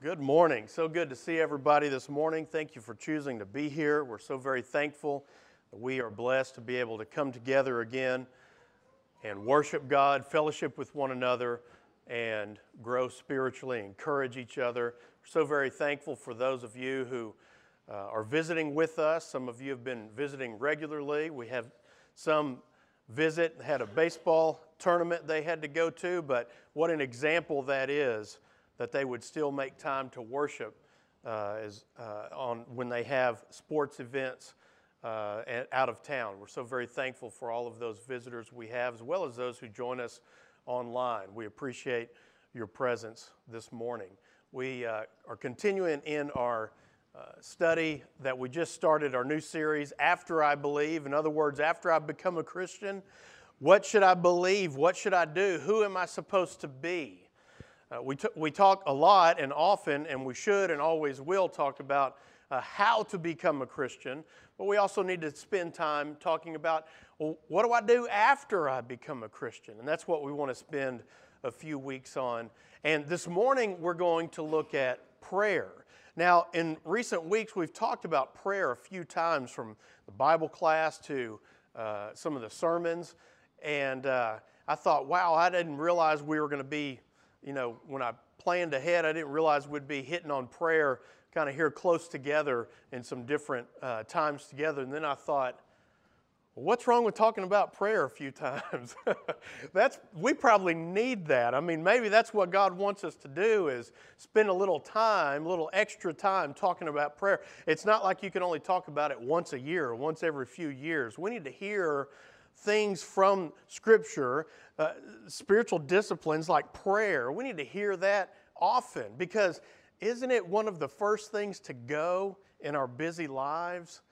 Good morning. So good to see everybody this morning. Thank you for choosing to be here. We're so very thankful that we are blessed to be able to come together again and worship God, fellowship with one another, and grow spiritually, encourage each other. We're so very thankful for those of you who are visiting with us. Some of you have been visiting regularly. We have some visit, had a baseball tournament they had to go to, but what an example that is, that they would still make time to worship when they have sports events out of town. We're so very thankful for all of those visitors we have, as well as those who join us online. We appreciate your presence this morning. We are continuing in our study that we just started, our new series, After I Believe. In other words, after I become a Christian, what should I believe? What should I do? Who am I supposed to be? We talk a lot and often, and we should and always will talk about how to become a Christian, but we also need to spend time talking about, well, what do I do after I become a Christian? And that's what we want to spend a few weeks on. And this morning, we're going to look at prayer. Now, in recent weeks, we've talked about prayer a few times, from the Bible class to some of the sermons, and I thought, wow, I didn't realize we were going to be, when I planned ahead, I didn't realize we'd be hitting on prayer kind of here close together in some different times together. And then I thought, well, what's wrong with talking about prayer a few times? We probably need that. I mean, maybe that's what God wants us to do, is spend a little extra time talking about prayer. It's not like you can only talk about it once a year or once every few years. We need to hear things from Scripture, spiritual disciplines like prayer. We need to hear that often, because isn't it one of the first things to go in our busy lives?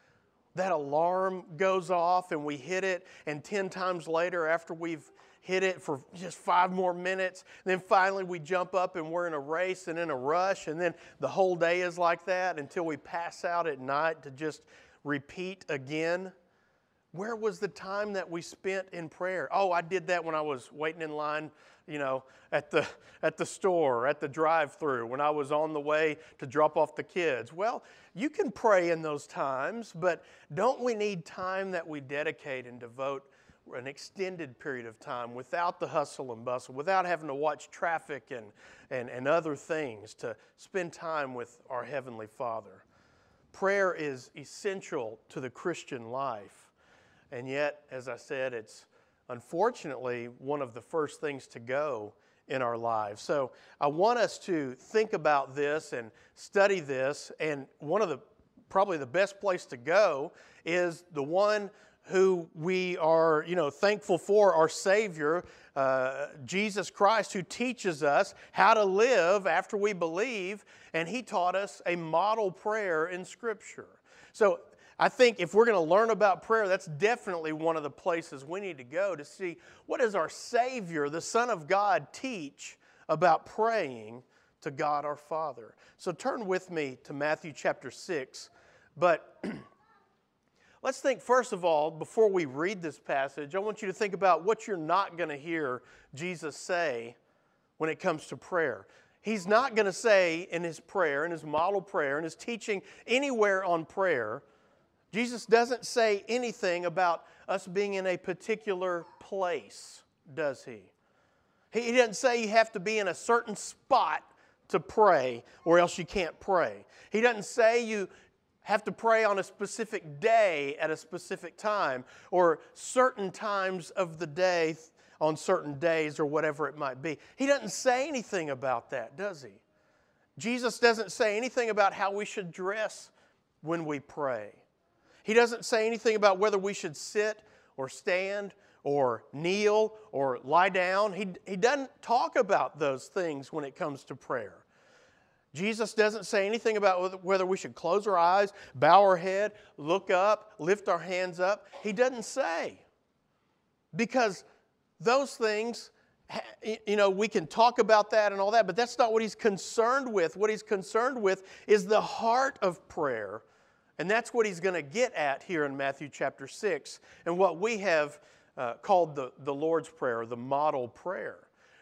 That alarm goes off and we hit it, and 10 times later, after we've hit it for just 5 more minutes, then finally we jump up and we're in a race and in a rush, and then the whole day is like that until we pass out at night to just repeat again. Where was the time that we spent in prayer? Oh, I did that when I was waiting in line, at the store, at the drive-thru, when I was on the way to drop off the kids. Well, you can pray in those times, but don't we need time that we dedicate and devote an extended period of time without the hustle and bustle, without having to watch traffic and other things, to spend time with our Heavenly Father? Prayer is essential to the Christian life. And yet, as I said, it's unfortunately one of the first things to go in our lives. So I want us to think about this and study this. And one of the, probably the best place to go is the one who we are, thankful for, our Savior, Jesus Christ, who teaches us how to live after we believe. And He taught us a model prayer in Scripture. So I think if we're going to learn about prayer, that's definitely one of the places we need to go, to see what does our Savior, the Son of God, teach about praying to God our Father. So turn with me to Matthew chapter 6. But let's think, first of all, before we read this passage, I want you to think about what you're not going to hear Jesus say when it comes to prayer. He's not going to say in His prayer, in His model prayer, in His teaching anywhere on prayer, Jesus doesn't say anything about us being in a particular place, does He? He doesn't say you have to be in a certain spot to pray or else you can't pray. He doesn't say you have to pray on a specific day at a specific time, or certain times of the day on certain days, or whatever it might be. He doesn't say anything about that, does He? Jesus doesn't say anything about how we should dress when we pray. He doesn't say anything about whether we should sit or stand or kneel or lie down. He doesn't talk about those things when it comes to prayer. Jesus doesn't say anything about whether we should close our eyes, bow our head, look up, lift our hands up. He doesn't say. Because those things, we can talk about that and all that, but that's not what He's concerned with. What He's concerned with is the heart of prayer. And that's what He's going to get at here in Matthew chapter 6, and what we have called the Lord's Prayer, the model prayer.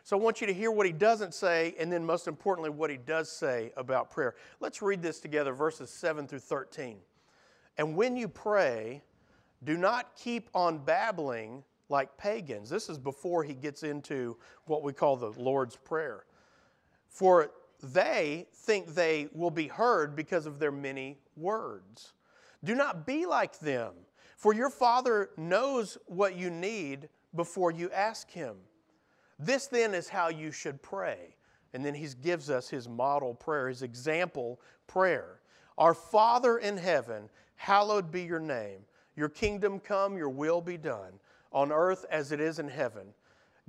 So I want you to hear what he doesn't say, and then most importantly, what he does say about prayer. Let's read this together, verses 7 through 13. And when you pray, do not keep on babbling like pagans. This is before he gets into what we call the Lord's Prayer. For they think they will be heard because of their many words. Do not be like them, for your Father knows what you need before you ask Him. This then is how you should pray. And then He gives us His model prayer, His example prayer. Our Father in heaven, hallowed be your name. Your kingdom come, your will be done, on earth as it is in heaven.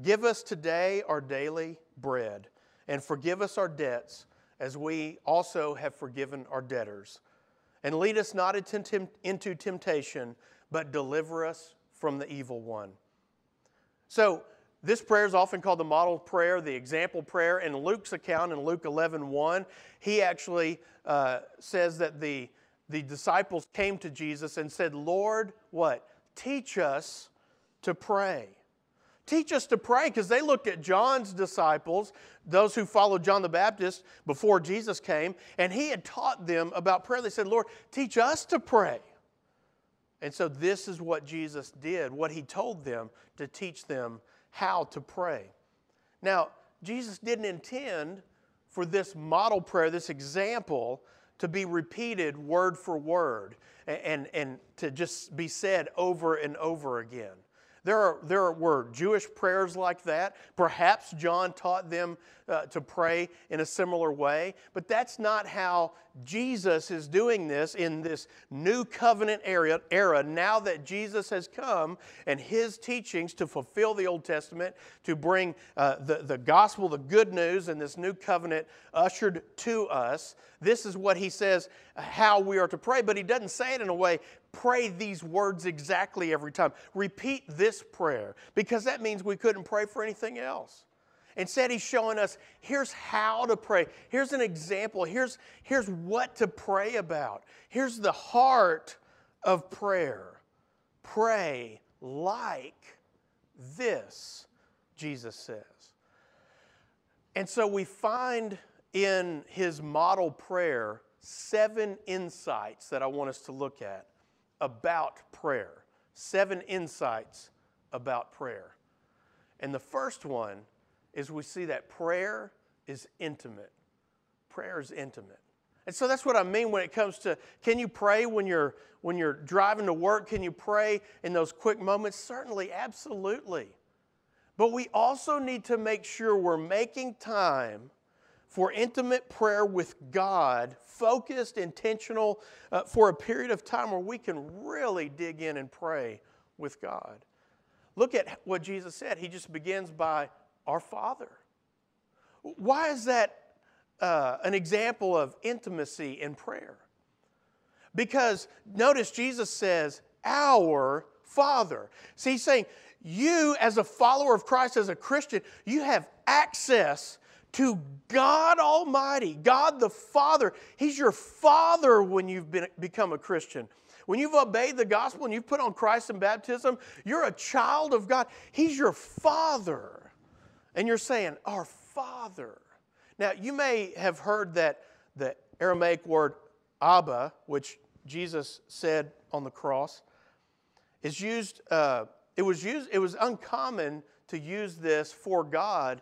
Give us today our daily bread, and forgive us our debts, as we also have forgiven our debtors. And lead us not into temptation, but deliver us from the evil one. So this prayer is often called the model prayer, the example prayer. In Luke's account, in Luke 11:1, he actually says that the disciples came to Jesus and said, Lord, what? Teach us to pray. Teach us to pray, because they looked at John's disciples, those who followed John the Baptist before Jesus came, and he had taught them about prayer. They said, Lord, teach us to pray. And so this is what Jesus did, what he told them to teach them how to pray. Now, Jesus didn't intend for this model prayer, this example, to be repeated word for word and to just be said over and over again. There were Jewish prayers like that. Perhaps John taught them to pray in a similar way. But that's not how Jesus is doing this in this new covenant era, now that Jesus has come and His teachings to fulfill the Old Testament, to bring the gospel, the good news, and this new covenant ushered to us. This is what He says how we are to pray. But He doesn't say it in a way, pray these words exactly every time. Repeat this prayer, because that means we couldn't pray for anything else. Instead, He's showing us, here's how to pray. Here's an example. Here's what to pray about. Here's the heart of prayer. Pray like this, Jesus says. And so we find in His model prayer 7 insights that I want us to look at about prayer. 7 insights about prayer. And the first one is we see that prayer is intimate. Prayer is intimate. And so that's what I mean when it comes to, can you pray when you're driving to work? Can you pray in those quick moments? Certainly, absolutely. But we also need to make sure we're making time for intimate prayer with God, focused, intentional, for a period of time where we can really dig in and pray with God. Look at what Jesus said. He just begins by, our Father. Why is that an example of intimacy in prayer? Because notice Jesus says, our Father. See, He's saying, you as a follower of Christ, as a Christian, you have access to God Almighty, God the Father. He's your Father when you've become a Christian. When you've obeyed the gospel and you've put on Christ in baptism, you're a child of God. He's your Father. And you're saying, our Father. Now, you may have heard that the Aramaic word Abba, which Jesus said on the cross, is used. It was uncommon to use this for God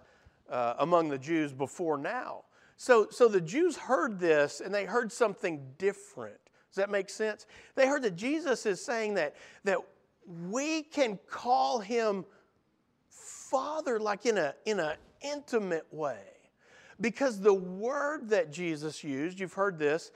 among the Jews before now. So the Jews heard this and they heard something different. Does that make sense? They heard that Jesus is saying that we can call Him Father like in an intimate way. Because the word that Jesus used, you've heard this,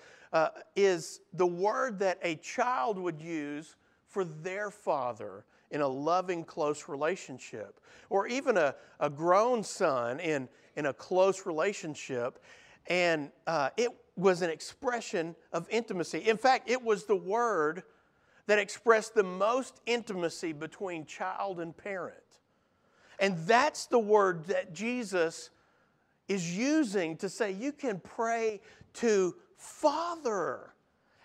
is the word that a child would use for their father in a loving, close relationship, or even a grown son in a close relationship, and it was an expression of intimacy. In fact, it was the word that expressed the most intimacy between child and parent. And that's the word that Jesus is using to say, you can pray to Father.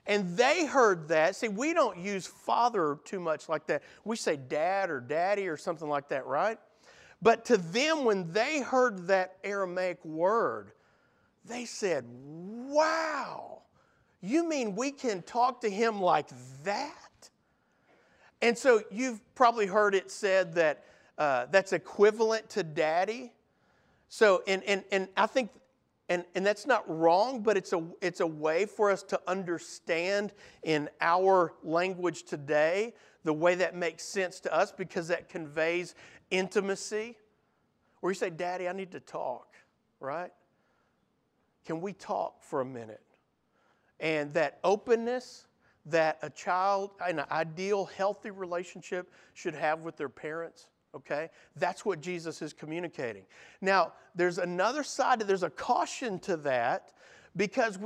And they heard that. See, we don't use Father too much like that. We say Dad or Daddy or something like that, right? But to them, when they heard that Aramaic word, they said, wow, you mean we can talk to him like that? And so you've probably heard it said that that's equivalent to daddy. So, and I think, and that's not wrong, but it's a way for us to understand in our language today the way that makes sense to us, because that conveys intimacy. Where you say, Daddy, I need to talk, right? Can we talk for a minute? And that openness that a child in an ideal, healthy relationship should have with their parents, okay? That's what Jesus is communicating. Now, there's another side, there's a caution to that, because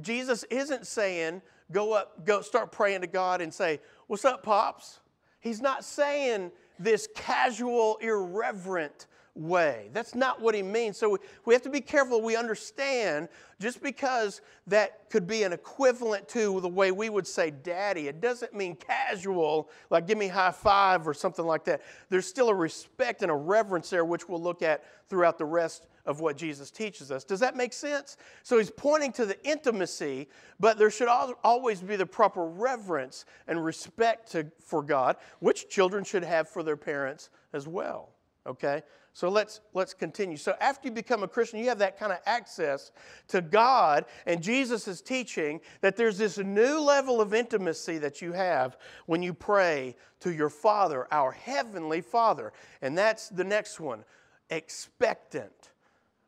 Jesus isn't saying, go start praying to God and say, what's up, Pops? He's not saying this casual, irreverent way. That's not what he means. So we have to be careful. We understand just because that could be an equivalent to the way we would say daddy, it doesn't mean casual, like give me high five or something like that. There's still a respect and a reverence there, which we'll look at throughout the rest of what Jesus teaches us. Does that make sense? So he's pointing to the intimacy, but there should always be the proper reverence and respect for God, which children should have for their parents as well. Okay, so let's continue. So after you become a Christian, you have that kind of access to God, and Jesus is teaching that there's this new level of intimacy that you have when you pray to your Father, our Heavenly Father. And that's the next one, expectant.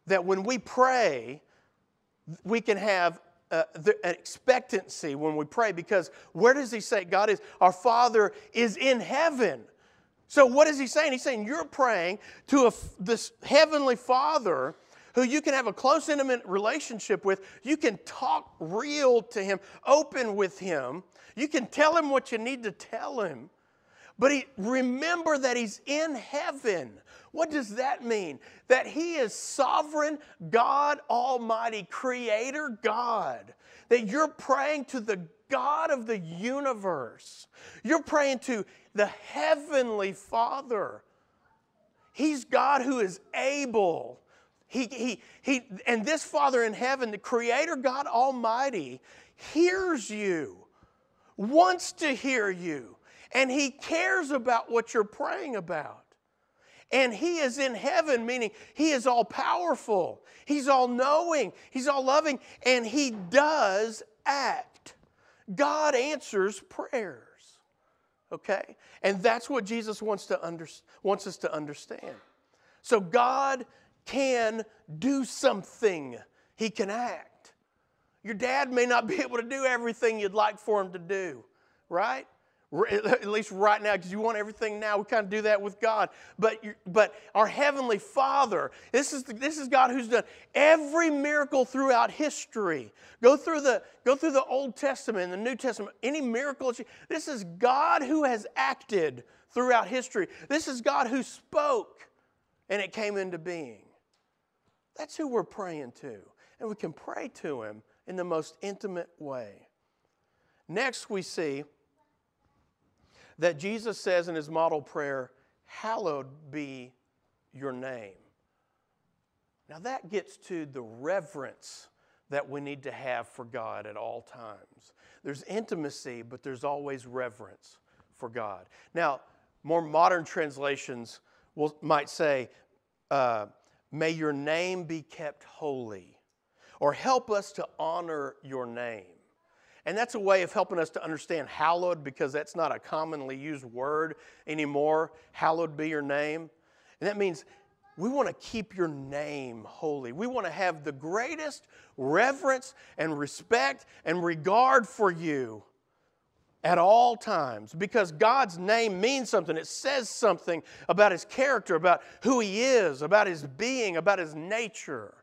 That when we pray, we can have an expectancy when we pray, because where does he say God is? Our Father is in heaven. So what is he saying? He's saying you're praying to this Heavenly Father who you can have a close, intimate relationship with. You can talk real to him, open with him. You can tell him what you need to tell him. But remember that he's in heaven. What does that mean? That he is sovereign God, Almighty, Creator God. That you're praying to the God of the universe. You're praying to the Heavenly Father. He's God who is able. And this Father in heaven, the Creator God Almighty, hears you, wants to hear you, and he cares about what you're praying about. And he is in heaven, meaning he is all-powerful. He's all-knowing. He's all-loving. And he does act. God answers prayers. Okay? And that's what Jesus wants us to understand. So God can do something. He can act. Your dad may not be able to do everything you'd like for him to do, right? At least right now, because you want everything now. We kind of do that with God. But our Heavenly Father, this is God who's done every miracle throughout history. Go through the Old Testament and the New Testament, any miracle. This is God who has acted throughout history. This is God who spoke, and it came into being. That's who we're praying to. And we can pray to him in the most intimate way. Next we see that Jesus says in his model prayer, hallowed be your name. Now that gets to the reverence that we need to have for God at all times. There's intimacy, but there's always reverence for God. Now, more modern translations might say, may your name be kept holy, or help us to honor your name. And that's a way of helping us to understand hallowed, because that's not a commonly used word anymore. Hallowed be your name. And that means we want to keep your name holy. We want to have the greatest reverence and respect and regard for you at all times, because God's name means something. It says something about his character, about who he is, about his being, about his nature.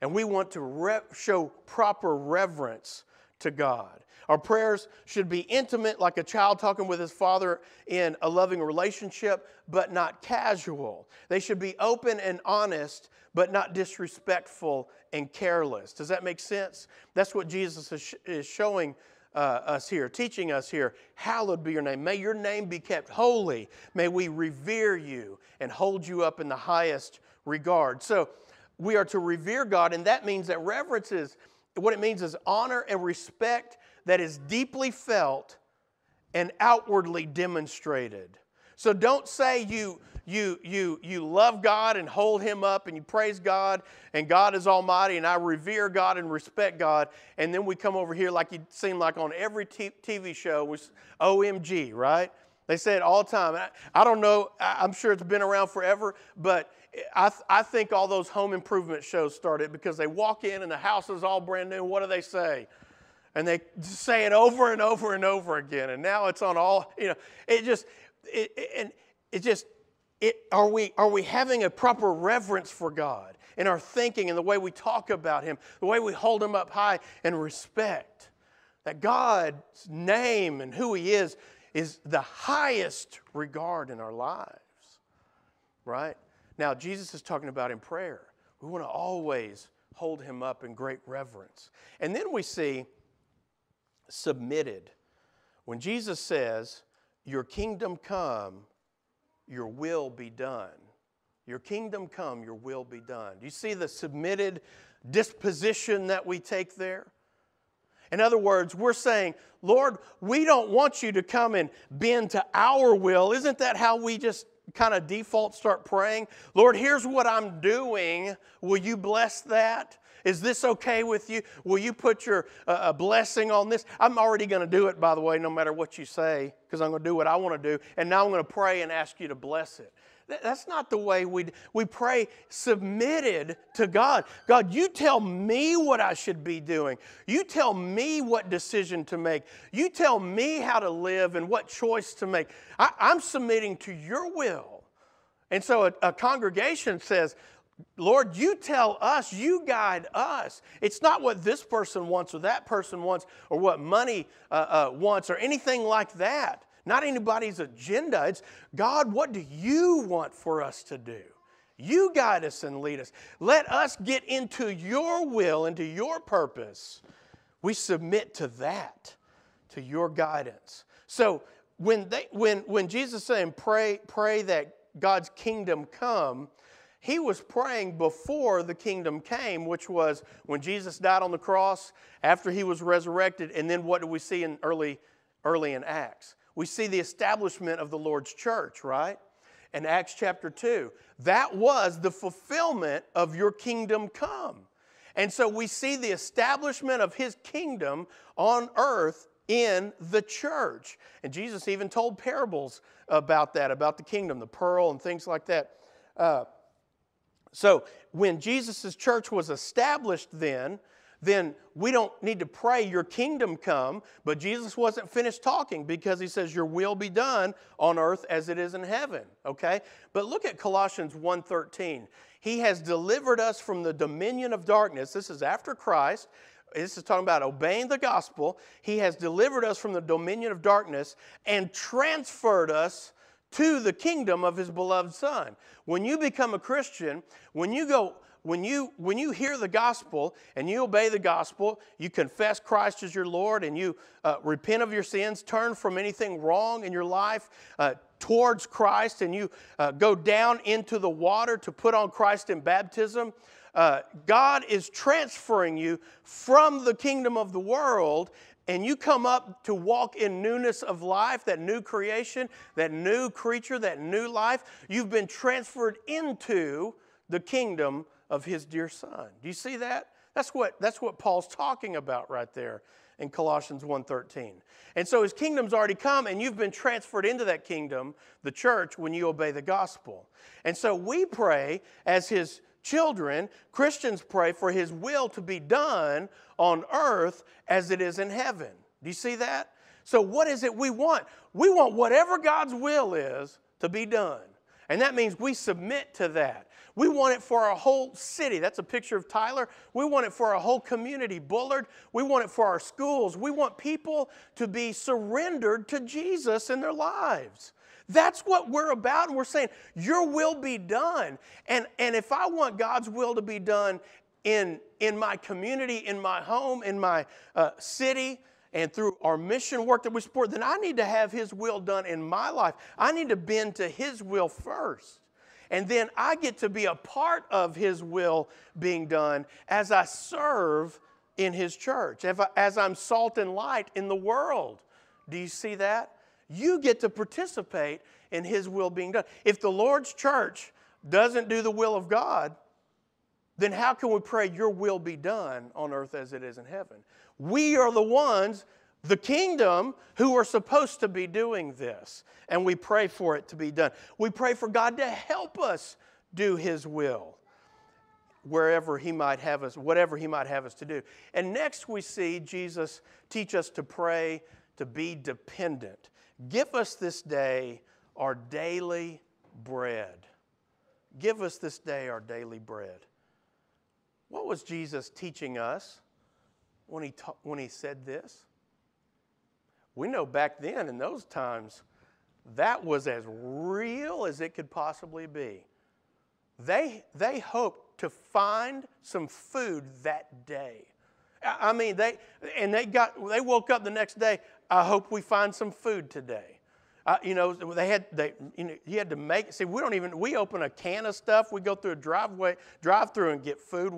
And we want to show proper reverence to God. Our prayers should be intimate, like a child talking with his father in a loving relationship, but not casual. They should be open and honest, but not disrespectful and careless. Does that make sense? That's what Jesus is showing us here, teaching us here, hallowed be your name. May your name be kept holy. May we revere you and hold you up in the highest regard. So we are to revere God, and that means that reverence is, what it means is honor and respect that is deeply felt and outwardly demonstrated. So don't say you love God and hold Him up and you praise God and God is almighty and I revere God and respect God, and then we come over here like you seem like on every TV show was OMG, right? They say it all the time. I don't know. I'm sure it's been around forever, but I think all those home improvement shows started because they walk in and the house is all brand new. What do they say? And they say it over and over and over again. And now it's on all, you know, it just, are we having a proper reverence for God in our thinking and the way we talk about Him, the way we hold Him up high and respect that God's name and who He is the highest regard in our lives, right? Now, Jesus is talking about in prayer. We want to always hold Him up in great reverence. And then we see submitted. When Jesus says, your kingdom come, your will be done. Your kingdom come, your will be done. Do you see the submitted disposition that we take there? In other words, we're saying, Lord, we don't want you to come and bend to our will. Isn't that how we just kind of default start praying? Lord, here's what I'm doing. Will you bless that? Is this okay with you? Will you put your blessing on this? I'm already going to do it, by the way, no matter what you say, because I'm going to do what I want to do, and now I'm going to pray and ask you to bless it. That's not the way we pray, submitted to God. God, you tell me what I should be doing. You tell me what decision to make. You tell me how to live and what choice to make. I'm submitting to your will. And so a congregation says, Lord, you tell us, you guide us. It's not what this person wants or that person wants or what money wants or anything like that. Not anybody's agenda. It's, God, what do you want for us to do? You guide us and lead us. Let us get into your will, into your purpose. We submit to that, to your guidance. So when Jesus is saying, pray that God's kingdom come, He was praying before the kingdom came, which was when Jesus died on the cross, after He was resurrected, and then what do we see in early in Acts? We see the establishment of the Lord's church, right? In Acts chapter 2. That was the fulfillment of your kingdom come. And so we see the establishment of His kingdom on earth in the church. And Jesus even told parables about that, about the kingdom, the pearl and things like that. So when Jesus' church was established then we don't need to pray, your kingdom come, but Jesus wasn't finished talking because He says, your will be done on earth as it is in heaven, okay? But look at Colossians 1:13. He has delivered us from the dominion of darkness. This is after Christ. This is talking about obeying the gospel. He has delivered us from the dominion of darkness and transferred us to the kingdom of His beloved Son. When you become a Christian, when you hear the gospel and you obey the gospel, you confess Christ as your Lord and you repent of your sins, turn from anything wrong in your life towards Christ, and you go down into the water to put on Christ in baptism, God is transferring you from the kingdom of the world, and you come up to walk in newness of life, that new creation, that new creature, that new life. You've been transferred into the kingdom of His dear Son. Do you see that? That's what Paul's talking about right there in Colossians 1:13. And so His kingdom's already come, and you've been transferred into that kingdom, the church, when you obey the gospel. And so we pray as His children, Christians pray for His will to be done on earth as it is in heaven. Do you see that? So what is it we want? We want whatever God's will is to be done. And that means we submit to that. We want it for our whole city. That's a picture of Tyler. We want it for our whole community, Bullard. We want it for our schools. We want people to be surrendered to Jesus in their lives. That's what we're about, and we're saying, your will be done. And if I want God's will to be done in my community, in my home, in my city, and through our mission work that we support, then I need to have His will done in my life. I need to bend to His will first. And then I get to be a part of His will being done as I serve in His church, as I'm salt and light in the world. Do you see that? You get to participate in His will being done. If the Lord's church doesn't do the will of God, then how can we pray your will be done on earth as it is in heaven? We are the ones, the kingdom, who are supposed to be doing this, and we pray for it to be done. We pray for God to help us do His will, wherever He might have us, whatever He might have us to do. And next we see Jesus teach us to pray, to be dependent. Give us this day our daily bread. Give us this day our daily bread. What was Jesus teaching us when he said this? We know back then in those times, that was as real as it could possibly be. They hoped to find some food that day. I mean, they woke up the next day. I hope we find some food today. You had to make. See, we open a can of stuff. We go through a drive-through, and get food.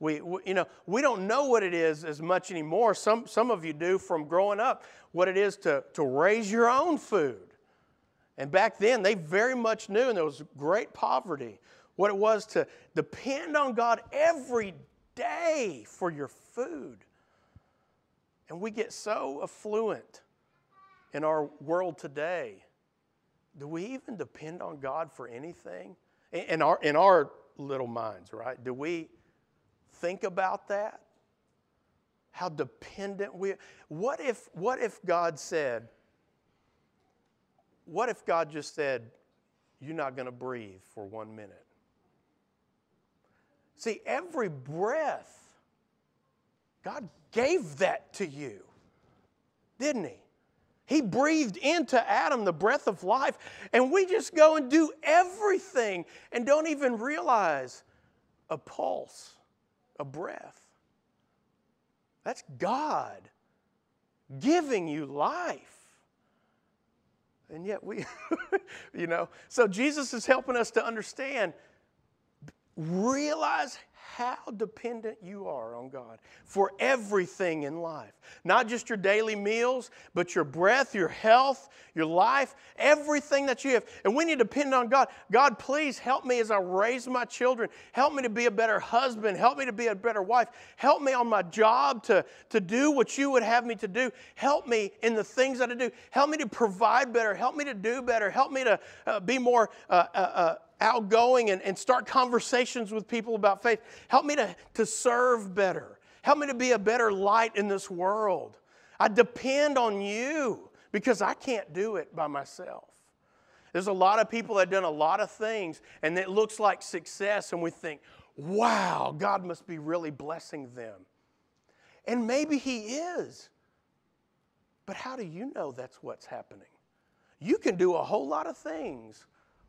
We don't know what it is as much anymore. Some of you do from growing up. What it is to raise your own food. And back then, they very much knew, and there was great poverty, what it was to depend on God every day for your food. And we get so affluent in our world today. Do we even depend on God for anything? In our little minds, right? Do we think about that? How dependent we are? What if God just said, you're not going to breathe for 1 minute? See, every breath, God gave that to you, didn't He? He breathed into Adam the breath of life, and we just go and do everything and don't even realize a pulse, a breath. That's God giving you life. And yet we, so Jesus is helping us to understand, realize how dependent you are on God for everything in life. Not just your daily meals, but your breath, your health, your life, everything that you have. And we need to depend on God. God, please help me as I raise my children. Help me to be a better husband. Help me to be a better wife. Help me on my job to do what you would have me to do. Help me in the things that I do. Help me to provide better. Help me to do better. Help me to be more outgoing and start conversations with people about faith. Help me to serve better. Help me to be a better light in this world. I depend on you because I can't do it by myself. There's a lot of people that have done a lot of things and it looks like success and we think, wow, God must be really blessing them. And maybe He is. But how do you know that's what's happening? You can do a whole lot of things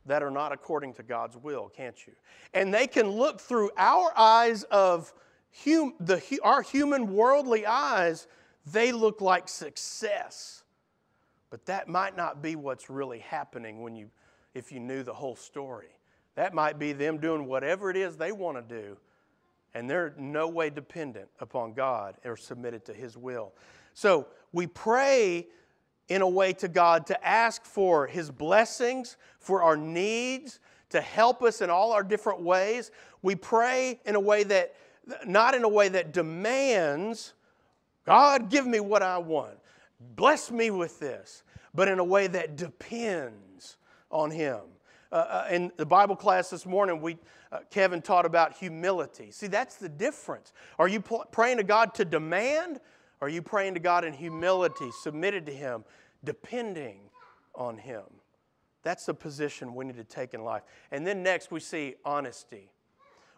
that are not according to God's will, can't you? And they can look through our eyes of our human worldly eyes, they look like success. But that might not be what's really happening if you knew the whole story. That might be them doing whatever it is they want to do, and they're no way dependent upon God or submitted to His will. So we pray in a way to God to ask for His blessings, for our needs, to help us in all our different ways. We pray in a way that, not in a way that demands, God, give me what I want. Bless me with this. But in a way that depends on Him. In the Bible class this morning, Kevin taught about humility. See, that's the difference. Are you praying to God to demand? Are you praying to God in humility, submitted to Him, depending on Him? That's the position we need to take in life. And then next we see honesty,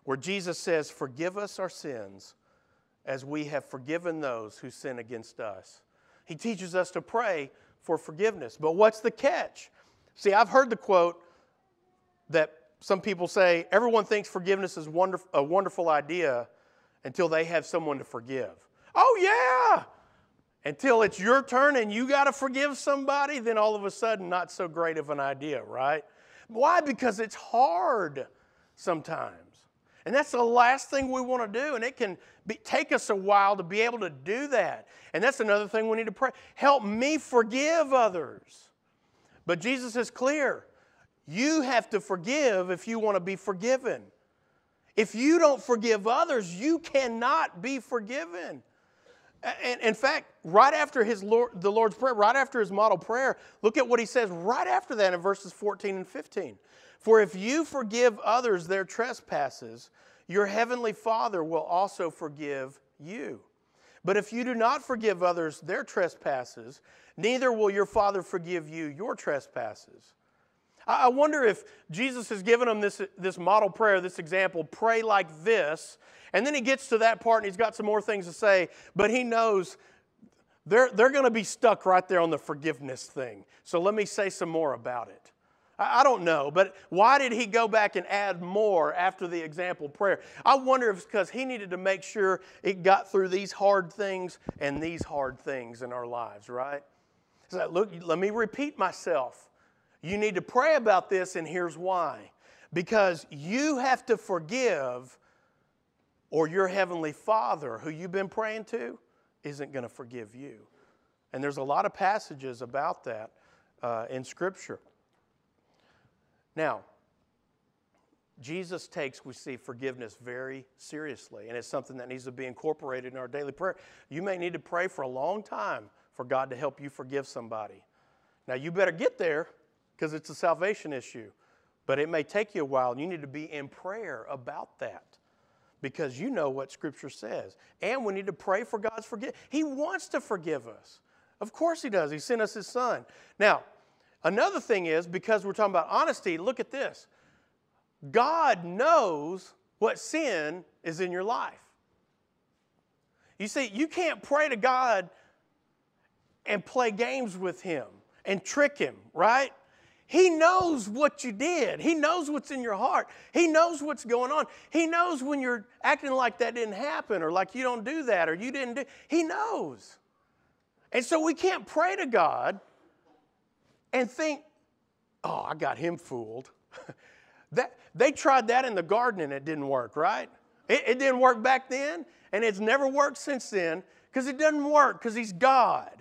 where Jesus says, forgive us our sins as we have forgiven those who sin against us. He teaches us to pray for forgiveness. But what's the catch? See, I've heard the quote that some people say, everyone thinks forgiveness is a wonderful idea until they have someone to forgive. Oh, yeah. until it's your turn and you got to forgive somebody, then all of a sudden, not so great of an idea, right? Why? Because it's hard sometimes. And that's the last thing we want to do, and it can take us a while to be able to do that. And that's another thing we need to pray. Help me forgive others. But Jesus is clear. You have to forgive if you want to be forgiven. If you don't forgive others, you cannot be forgiven. And in fact, right after the Lord's Prayer, right after his model prayer, look at what he says right after that in verses 14 and 15. For if you forgive others their trespasses, your heavenly Father will also forgive you. But if you do not forgive others their trespasses, neither will your Father forgive you your trespasses. I wonder if Jesus has given them this model prayer, this example, pray like this, and then he gets to that part and he's got some more things to say, but he knows they're going to be stuck right there on the forgiveness thing. So let me say some more about it. I don't know, but why did he go back and add more after the example prayer? I wonder if it's because he needed to make sure it got through these hard things and these hard things in our lives, right? He's like, look, let me repeat myself. You need to pray about this, and here's why. Because you have to forgive, or your heavenly Father, who you've been praying to, isn't going to forgive you. And there's a lot of passages about that in Scripture. Now, Jesus takes, we see, forgiveness very seriously, and it's something that needs to be incorporated in our daily prayer. You may need to pray for a long time for God to help you forgive somebody. Now, you better get there, because it's a salvation issue. But it may take you a while, and you need to be in prayer about that, because you know what Scripture says. And we need to pray for God's forgiveness. He wants to forgive us. Of course he does. He sent us his Son. Now, another thing is, because we're talking about honesty, look at this. God knows what sin is in your life. You see, you can't pray to God and play games with him and trick him, right? He knows what you did. He knows what's in your heart. He knows what's going on. He knows when you're acting like that didn't happen, or like you don't do that, or you didn't do. He knows. And so we can't pray to God and think, oh, I got him fooled. They tried that in the garden and it didn't work, right? It didn't work back then, and it's never worked since then, because it doesn't work, because he's God.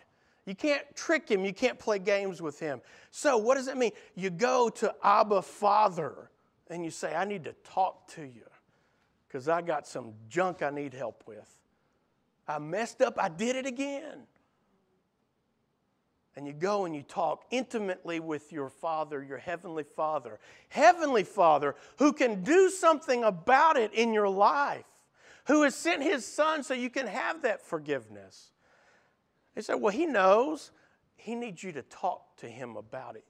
You can't trick him. You can't play games with him. So what does that mean? You go to Abba Father and you say, I need to talk to you because I got some junk I need help with. I messed up. I did it again. And you go and you talk intimately with your Father, your Heavenly Father. Heavenly Father who can do something about it in your life, who has sent his Son so you can have that forgiveness. He said, well, he knows. He needs you to talk to him about it.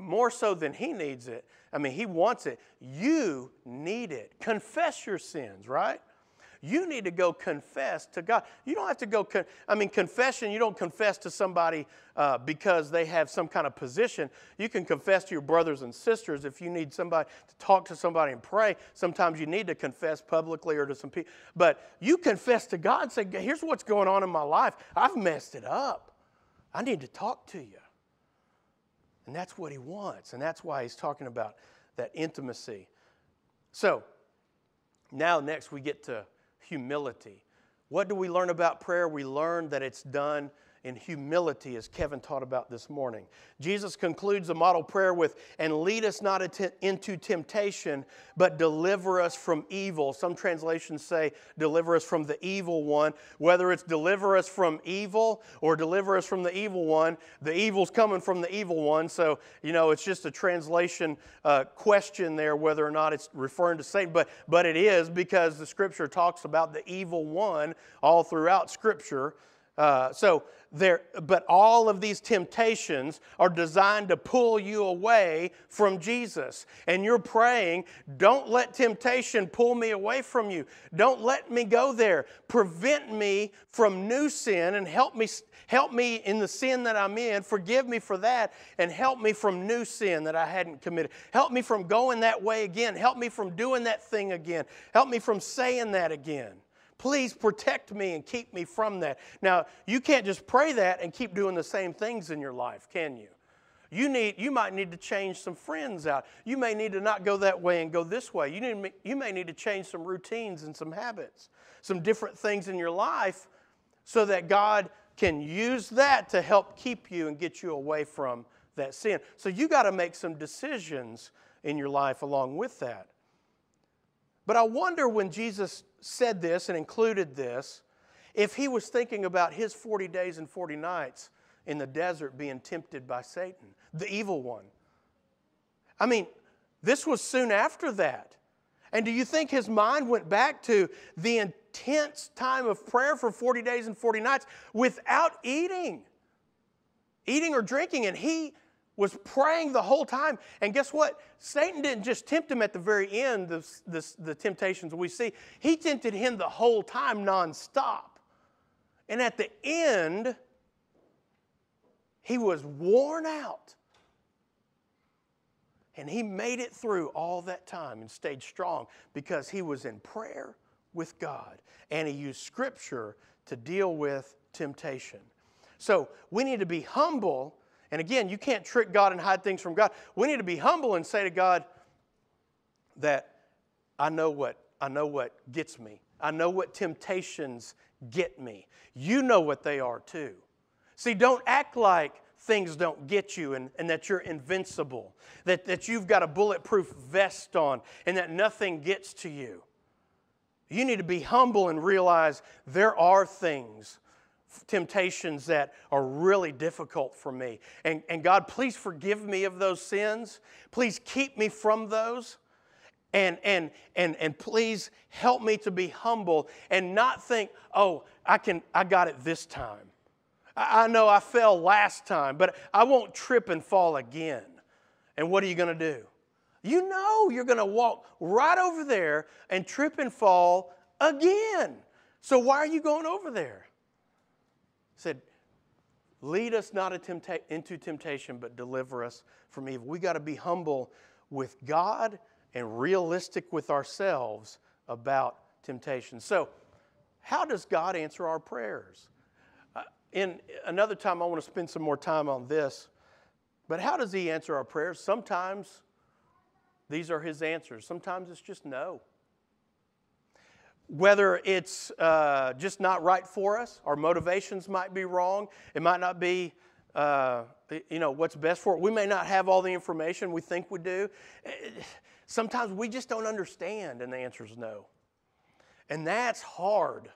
More so than he needs it. I mean, he wants it. You need it. Confess your sins, right? You need to go confess to God. You don't have to go, confession, you don't confess to somebody because they have some kind of position. You can confess to your brothers and sisters if you need somebody to talk to somebody and pray. Sometimes you need to confess publicly or to some people. But you confess to God and say, here's what's going on in my life. I've messed it up. I need to talk to you. And that's what he wants. And that's why he's talking about that intimacy. So now next we get to humility. What do we learn about prayer? We learn that it's done in humility, as Kevin taught about this morning. Jesus concludes the model prayer with, and lead us not into temptation, but deliver us from evil. Some translations say, deliver us from the evil one. Whether it's deliver us from evil or deliver us from the evil's coming from the evil one. So, you know, it's just a translation question there, whether or not it's referring to Satan. But it is, because the Scripture talks about the evil one all throughout Scripture. But all of these temptations are designed to pull you away from Jesus. And you're praying, don't let temptation pull me away from you. Don't let me go there. Prevent me from new sin, and help me in the sin that I'm in. Forgive me for that, and help me from new sin that I hadn't committed. Help me from going that way again. Help me from doing that thing again. Help me from saying that again. Please protect me and keep me from that. Now, you can't just pray that and keep doing the same things in your life, can you? You might need to change some friends out. You may need to not go that way and go this way. You may need to change some routines and some habits, some different things in your life so that God can use that to help keep you and get you away from that sin. So you got to make some decisions in your life along with that. But I wonder when Jesus said this and included this, if he was thinking about his 40 days and 40 nights in the desert being tempted by Satan, the evil one. I mean, this was soon after that. And do you think his mind went back to the intense time of prayer for 40 days and 40 nights without eating or drinking? And he was praying the whole time. And guess what? Satan didn't just tempt him at the very end, the temptations we see. He tempted him the whole time nonstop. And at the end, he was worn out, and he made it through all that time and stayed strong because he was in prayer with God, and he used Scripture to deal with temptation. So we need to be humble, and again, you can't trick God and hide things from God. We need to be humble and say to God that I know what gets me. I know what temptations get me. You know what they are too. See, don't act like things don't get you and that you're invincible, that you've got a bulletproof vest on and that nothing gets to you. You need to be humble and realize there are things, temptations that are really difficult for me. And God, please forgive me of those sins. Please keep me from those. And please help me to be humble and not think, oh, I got it this time. I know I fell last time, but I won't trip and fall again. And what are you going to do? You know you're going to walk right over there and trip and fall again. So why are you going over there? He said, lead us not into temptation, but deliver us from evil. We got to be humble with God and realistic with ourselves about temptation. So how does God answer our prayers? In another time, I want to spend some more time on this. But how does he answer our prayers? Sometimes these are his answers. Sometimes it's just no. Whether it's just not right for us, our motivations might be wrong. It might not be, what's best for it. We may not have all the information we think we do. Sometimes we just don't understand, and the answer is no. And that's hard.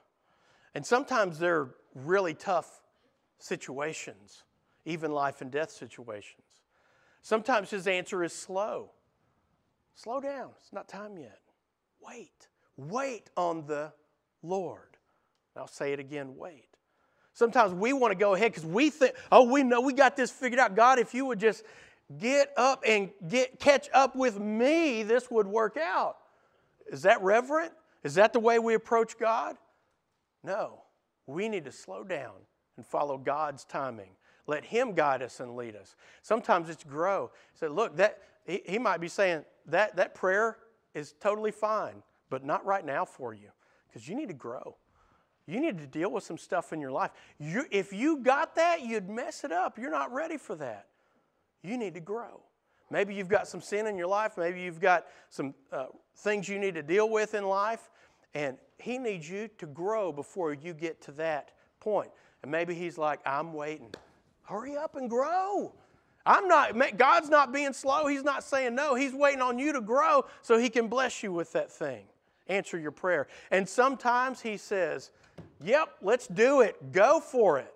And sometimes they're really tough situations, even life and death situations. Sometimes his answer is slow. Slow down. It's not time yet. Wait. Wait on the Lord. I'll say it again, wait. Sometimes we want to go ahead because we think, oh, we know we got this figured out. God, if you would just get up and catch up with me, this would work out. Is that reverent? Is that the way we approach God? No. We need to slow down and follow God's timing. Let him guide us and lead us. Sometimes it's grow. Say, so look, that he might be saying, that prayer is totally fine, but not right now for you because you need to grow. You need to deal with some stuff in your life. If you got that, you'd mess it up. You're not ready for that. You need to grow. Maybe you've got some sin in your life. Maybe you've got some things you need to deal with in life, and he needs you to grow before you get to that point. And maybe he's like, I'm waiting. Hurry up and grow. God's not being slow. He's not saying no. He's waiting on you to grow so he can bless you with that thing. Answer your prayer. And sometimes he says, yep, let's do it. Go for it.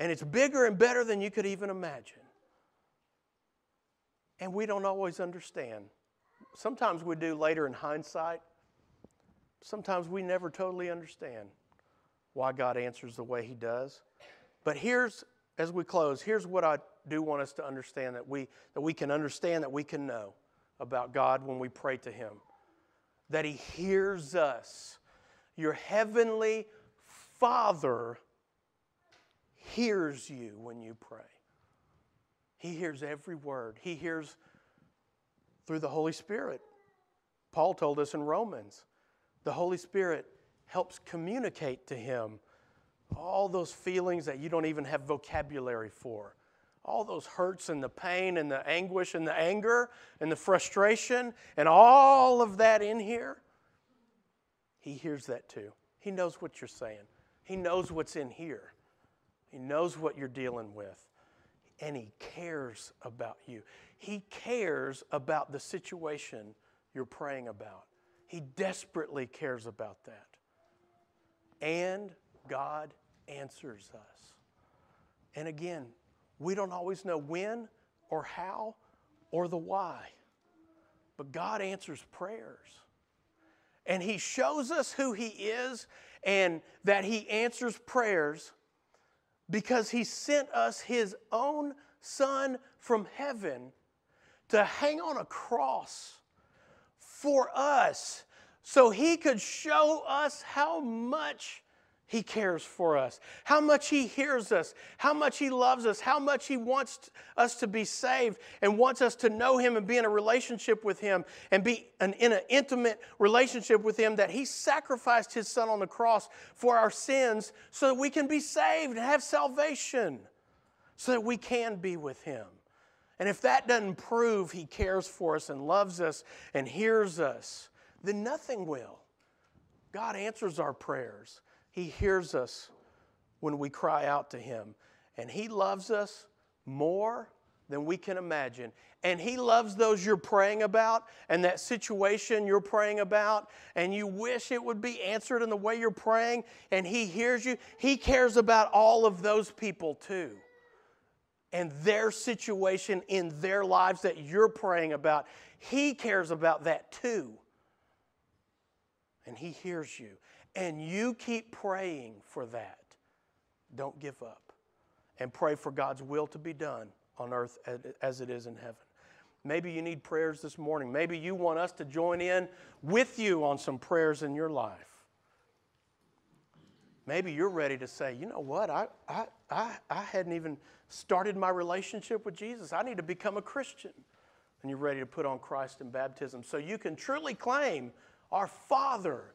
And it's bigger and better than you could even imagine. And we don't always understand. Sometimes we do later in hindsight. Sometimes we never totally understand why God answers the way he does. But here's, as we close, here's what I do want us to understand, that we can understand, that we can know about God when we pray to him. That he hears us. Your heavenly Father hears you when you pray. He hears every word. He hears through the Holy Spirit. Paul told us in Romans, the Holy Spirit helps communicate to him all those feelings that you don't even have vocabulary for, all those hurts and the pain and the anguish and the anger and the frustration and all of that in here. He hears that too. He knows what you're saying. He knows what's in here. He knows what you're dealing with. And he cares about you. He cares about the situation you're praying about. He desperately cares about that. And God answers us. And again, we don't always know when or how or the why. But God answers prayers. And he shows us who he is and that he answers prayers because he sent us his own son from heaven to hang on a cross for us so he could show us how much he cares for us, how much he hears us, how much he loves us, how much he wants us to be saved and wants us to know him and be in a relationship with him and be in an intimate relationship with him, that he sacrificed his son on the cross for our sins so that we can be saved and have salvation, so that we can be with him. And if that doesn't prove he cares for us and loves us and hears us, then nothing will. God answers our prayers. He hears us when we cry out to him. And he loves us more than we can imagine. And he loves those you're praying about and that situation you're praying about. And you wish it would be answered in the way you're praying. And he hears you. He cares about all of those people too. And their situation in their lives that you're praying about. He cares about that too. And he hears you. And you keep praying for that. Don't give up. And pray for God's will to be done on earth as it is in heaven. Maybe you need prayers this morning. Maybe you want us to join in with you on some prayers in your life. Maybe you're ready to say, you know what, I hadn't even started my relationship with Jesus. I need to become a Christian. And you're ready to put on Christ in baptism so you can truly claim our Father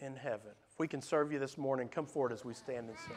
in heaven. If we can serve you this morning, come forward as we stand and sing.